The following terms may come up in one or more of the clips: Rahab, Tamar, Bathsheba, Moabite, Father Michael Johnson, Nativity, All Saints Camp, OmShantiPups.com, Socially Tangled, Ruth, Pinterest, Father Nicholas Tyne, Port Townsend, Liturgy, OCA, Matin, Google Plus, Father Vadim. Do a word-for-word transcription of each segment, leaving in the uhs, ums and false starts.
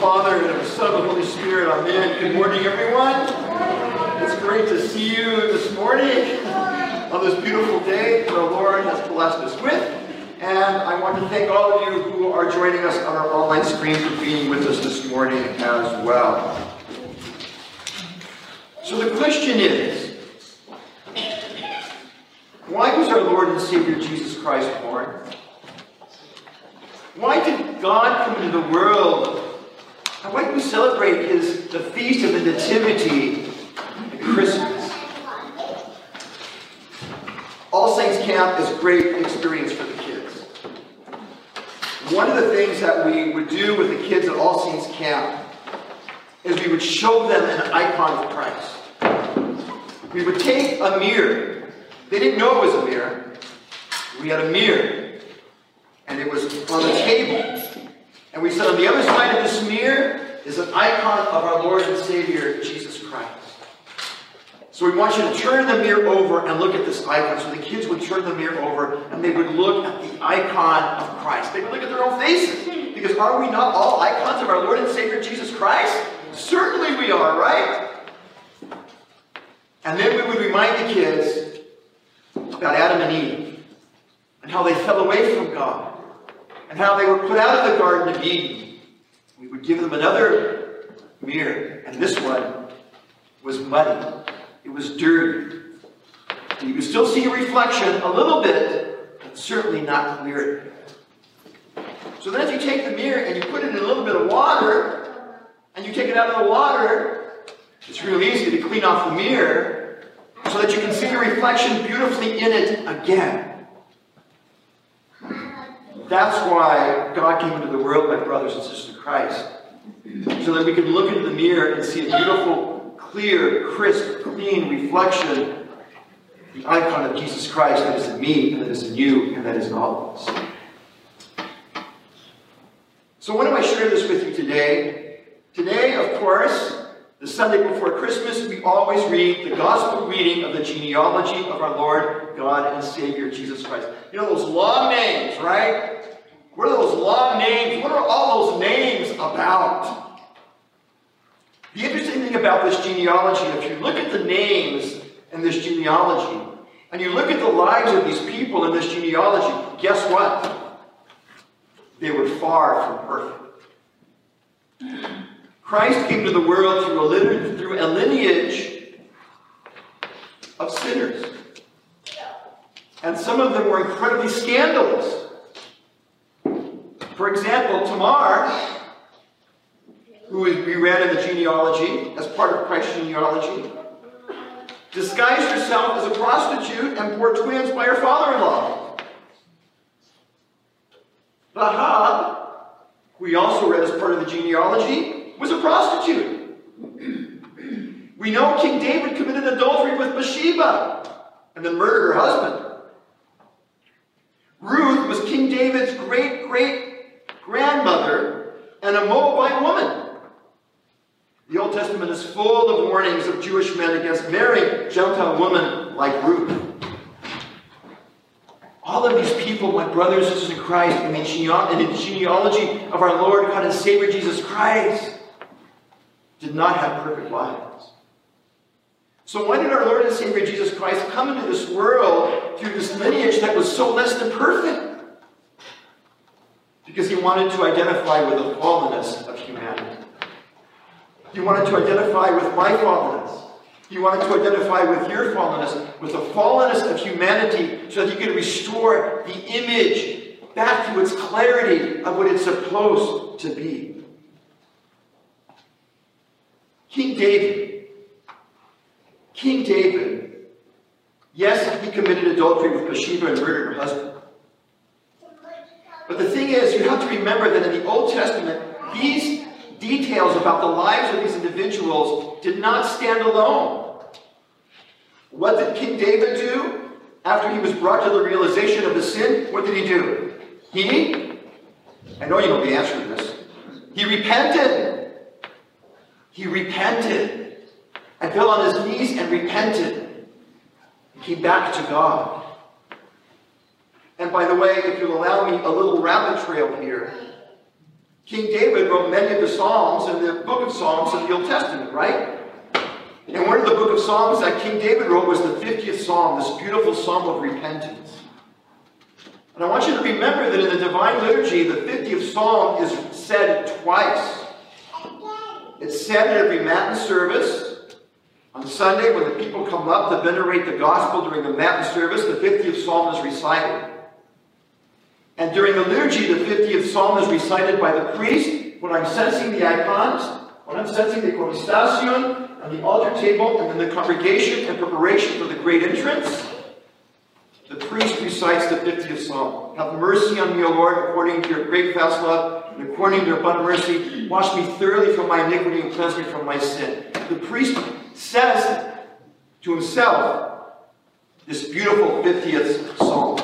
Father, and of the Son, and the Holy Spirit. Amen. Good morning, everyone. It's great to see you this morning on this beautiful day that the Lord has blessed us with. And I want to thank all of you who are joining us on our online screen for being with us this morning as well. So the question is, why was our Lord and Savior Jesus Christ born? Why did God come into the world? And why do we celebrate his, the Feast of the Nativity at Christmas? All Saints Camp is a great experience for the kids. One of the things that we would do with the kids at All Saints Camp is we would show them an icon of Christ. We would take a mirror. They didn't know it was a mirror. We had a mirror. And it was on the table. And we said on the other side of this mirror is an icon of our Lord and Savior, Jesus Christ. So we want you to turn the mirror over and look at this icon. So the kids would turn the mirror over and they would look at the icon of Christ. They would look at their own faces. Because are we not all icons of our Lord and Savior, Jesus Christ? Certainly we are, right? And then we would remind the kids about Adam and Eve and how they fell away from God. And how they were put out of the Garden of Eden. We would give them another mirror. And this one was muddy. It was dirty. And you could still see a reflection a little bit, but certainly not clear. So then if you take the mirror and you put it in a little bit of water, and you take it out of the water, it's real easy to clean off the mirror so that you can see your reflection beautifully in it again. That's why God came into the world, my brothers and sisters in Christ, so that we can look into the mirror and see a beautiful, clear, crisp, clean reflection, the icon of Jesus Christ that is in me, and that is in you, and that is in all of us. So why do I share this with you today? Today, of course, the Sunday before Christmas, we always read the Gospel reading of the genealogy of our Lord, God, and Savior, Jesus Christ. You know those long names, right? What are those long names? What are all those names about? The interesting thing about this genealogy, if you look at the names in this genealogy, and you look at the lives of these people in this genealogy, guess what? They were far from perfect. Christ came to the world through a lineage, through a lineage of sinners. And some of them were incredibly scandalous. For example, Tamar, who we read in the genealogy, as part of Christ's genealogy, disguised herself as a prostitute and bore twins by her father-in-law. Rahab, who we also read as part of the genealogy, was a prostitute. We know King David committed adultery with Bathsheba and then murdered her husband. Ruth was King David's great-great grandmother, and a Moabite woman. The Old Testament is full of warnings of Jewish men against marrying Gentile women like Ruth. All of these people, my brothers and sisters in Christ, in the genealogy of our Lord, God, and Savior Jesus Christ, did not have perfect lives. So why did our Lord and Savior Jesus Christ come into this world through this lineage that was so less than perfect? Because he wanted to identify with the fallenness of humanity. He wanted to identify with my fallenness. He wanted to identify with your fallenness, with the fallenness of humanity, so that he could restore the image back to its clarity of what it's supposed to be. King David. King David. Yes, he committed adultery with Bathsheba and murdered her husband. But the thing is, you have to remember that in the Old Testament, these details about the lives of these individuals did not stand alone. What did King David do after he was brought to the realization of his sin? What did he do? He, I know you know the answer to this, he repented. He repented. And fell on his knees and repented. He came back to God. And by the way, if you'll allow me a little rabbit trail here, King David wrote many of the Psalms in the book of Psalms in the Old Testament, right? And one of the book of Psalms that King David wrote was the fiftieth Psalm, this beautiful Psalm of repentance. And I want you to remember that in the Divine Liturgy, the fiftieth Psalm is said twice. It's said at every Matin service. On Sunday, when the people come up to venerate the Gospel during the Matin service, the fiftieth Psalm is recited. And during the liturgy, the fiftieth Psalm is recited by the priest when I'm sensing the icons, when I'm sensing the coronation and the altar table, and then the congregation in preparation for the great entrance. The priest recites the fiftieth Psalm. Have mercy on me, O Lord, according to your great vast love, and according to your abundant mercy. Wash me thoroughly from my iniquity and cleanse me from my sin. The priest says to himself this beautiful fiftieth Psalm,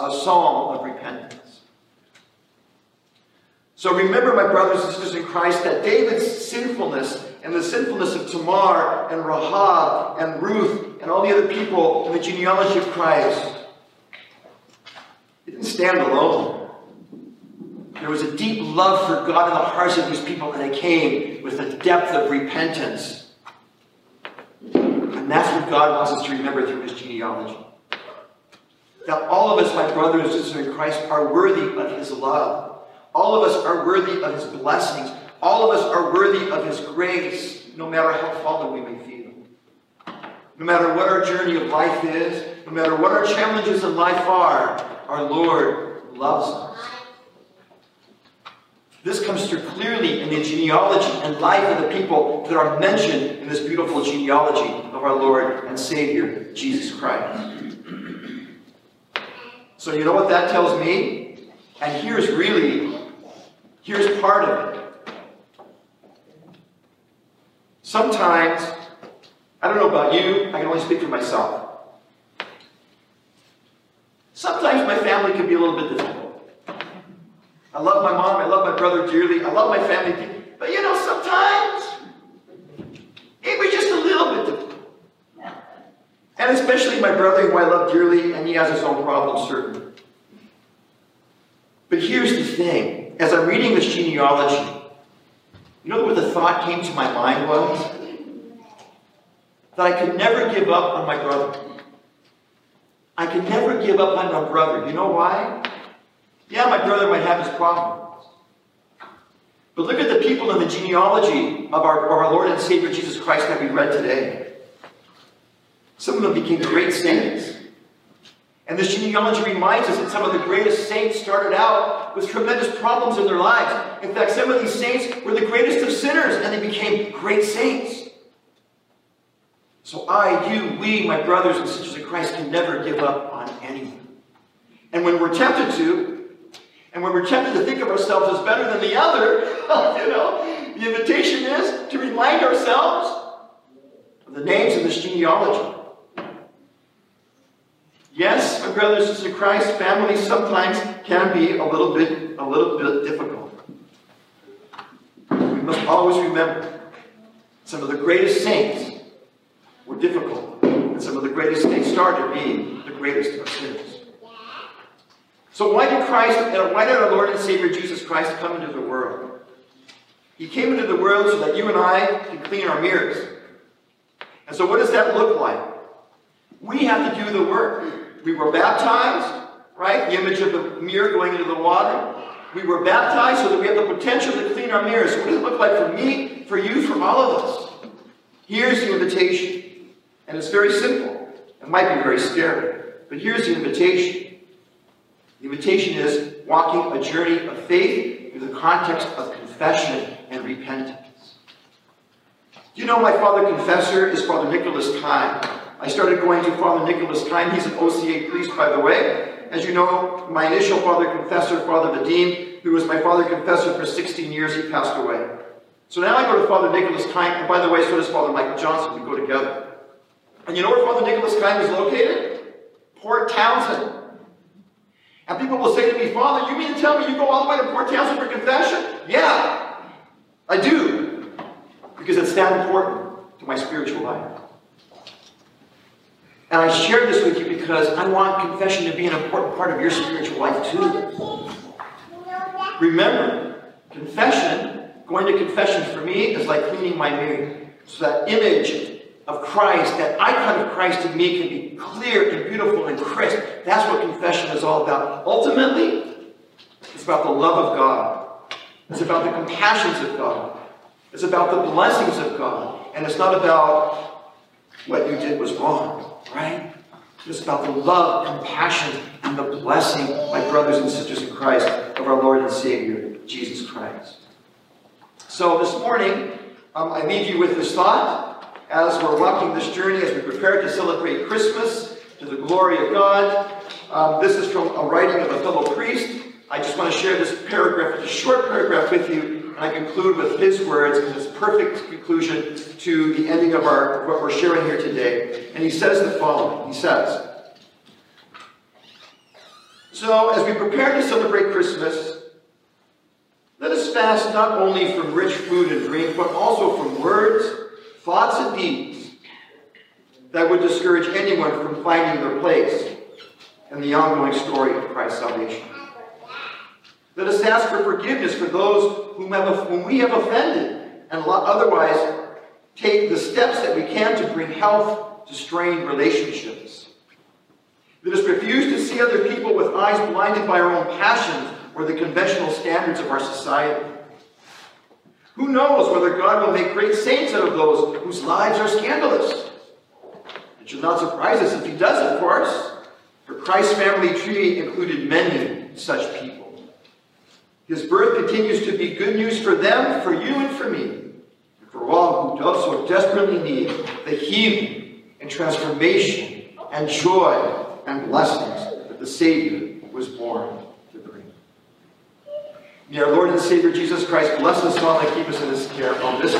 a psalm of repentance. So remember, my brothers and sisters in Christ, that David's sinfulness and the sinfulness of Tamar and Rahab and Ruth and all the other people in the genealogy of Christ, it didn't stand alone. There was a deep love for God in the hearts of these people, and it came with a depth of repentance. And that's what God wants us to remember through his genealogy. That all of us, my brothers and sisters in Christ, are worthy of his love. All of us are worthy of his blessings. All of us are worthy of his grace, no matter how fallen we may feel. No matter what our journey of life is, no matter what our challenges in life are, our Lord loves us. This comes through clearly in the genealogy and life of the people that are mentioned in this beautiful genealogy of our Lord and Savior, Jesus Christ. So you know what that tells me? And here's really, here's part of it. Sometimes, I don't know about you, I can only speak for myself. Sometimes my family can be a little bit difficult. I love my mom, I love my brother dearly, I love my family, but you know, sometimes it was just a little bit difficult. And especially my brother, who I love dearly, and he has his own problems, certainly. But here's the thing, as I'm reading this genealogy, you know what the thought came to my mind was? That I could never give up on my brother. I could never give up on my brother. You know why? Yeah, my brother might have his problems. But look at the people in the genealogy of our, of our Lord and Savior Jesus Christ that we read today. Some of them became great saints. And this genealogy reminds us that some of the greatest saints started out with tremendous problems in their lives. In fact, some of these saints were the greatest of sinners, and they became great saints. So I, you, we, my brothers and sisters in Christ, can never give up on anyone. And when we're tempted to, and when we're tempted to think of ourselves as better than the other, you know, the invitation is to remind ourselves of the names of this genealogy. Yes, my brothers and sisters in Christ, families sometimes can be a little bit, a little bit difficult. We must always remember some of the greatest saints were difficult, and some of the greatest saints started being the greatest of sinners. So why did Christ, why did our Lord and Savior Jesus Christ come into the world? He came into the world so that you and I can clean our mirrors. And so what does that look like? We have to do the work. We were baptized, right? The image of the mirror going into the water. We were baptized so that we have the potential to clean our mirrors. So what does it look like for me, for you, for all of us? Here's the invitation. And it's very simple. It might be very scary. But here's the invitation. The invitation is walking a journey of faith through the context of confession and repentance. Do you know my father confessor is Father Nicholas Tyne? I started going to Father Nicholas Tyne. He's an O C A priest, by the way. As you know, my initial father confessor, Father Vadim, who was my father confessor for sixteen years, he passed away. So now I go to Father Nicholas Tyne, and by the way, so does Father Michael Johnson. We go together. And you know where Father Nicholas Tyne is located? Port Townsend. And people will say to me, Father, you mean to tell me you go all the way to Port Townsend for confession? Yeah, I do. Because it's that important to my spiritual life. And I share this with you because I want confession to be an important part of your spiritual life too. Remember, confession, going to confession for me is like cleaning my mirror. So that image of Christ, that icon of Christ in me can be clear and beautiful and crisp. That's what confession is all about. Ultimately, it's about the love of God. It's about the compassions of God. It's about the blessings of God. And it's not about what you did was wrong, right? It's about the love, compassion, and the blessing, my brothers and sisters in Christ, of our Lord and Savior, Jesus Christ. So this morning, um, I leave you with this thought as we're walking this journey, as we prepare to celebrate Christmas to the glory of God. Um, this is from a writing of a fellow priest. I just want to share this paragraph, a short paragraph with you, and I conclude with his words, and his perfect conclusion to the ending of our what we're sharing here today. And he says the following. He says, so as we prepare to celebrate Christmas, let us fast not only from rich food and drink, but also from words, thoughts, and deeds that would discourage anyone from finding their place in the ongoing story of Christ's salvation. Let us ask for forgiveness for those whom, have, whom we have offended, and otherwise take the steps that we can to bring health to strained relationships. Let us refuse to see other people with eyes blinded by our own passions or the conventional standards of our society. Who knows whether God will make great saints out of those whose lives are scandalous? It should not surprise us if he does, of course, for Christ's family tree included many such people. His birth continues to be good news for them, for you, and for me, and for all who so desperately need the healing and transformation and joy and blessings that the Savior was born to bring. May our Lord and Savior Jesus Christ bless us all and keep us in his care on this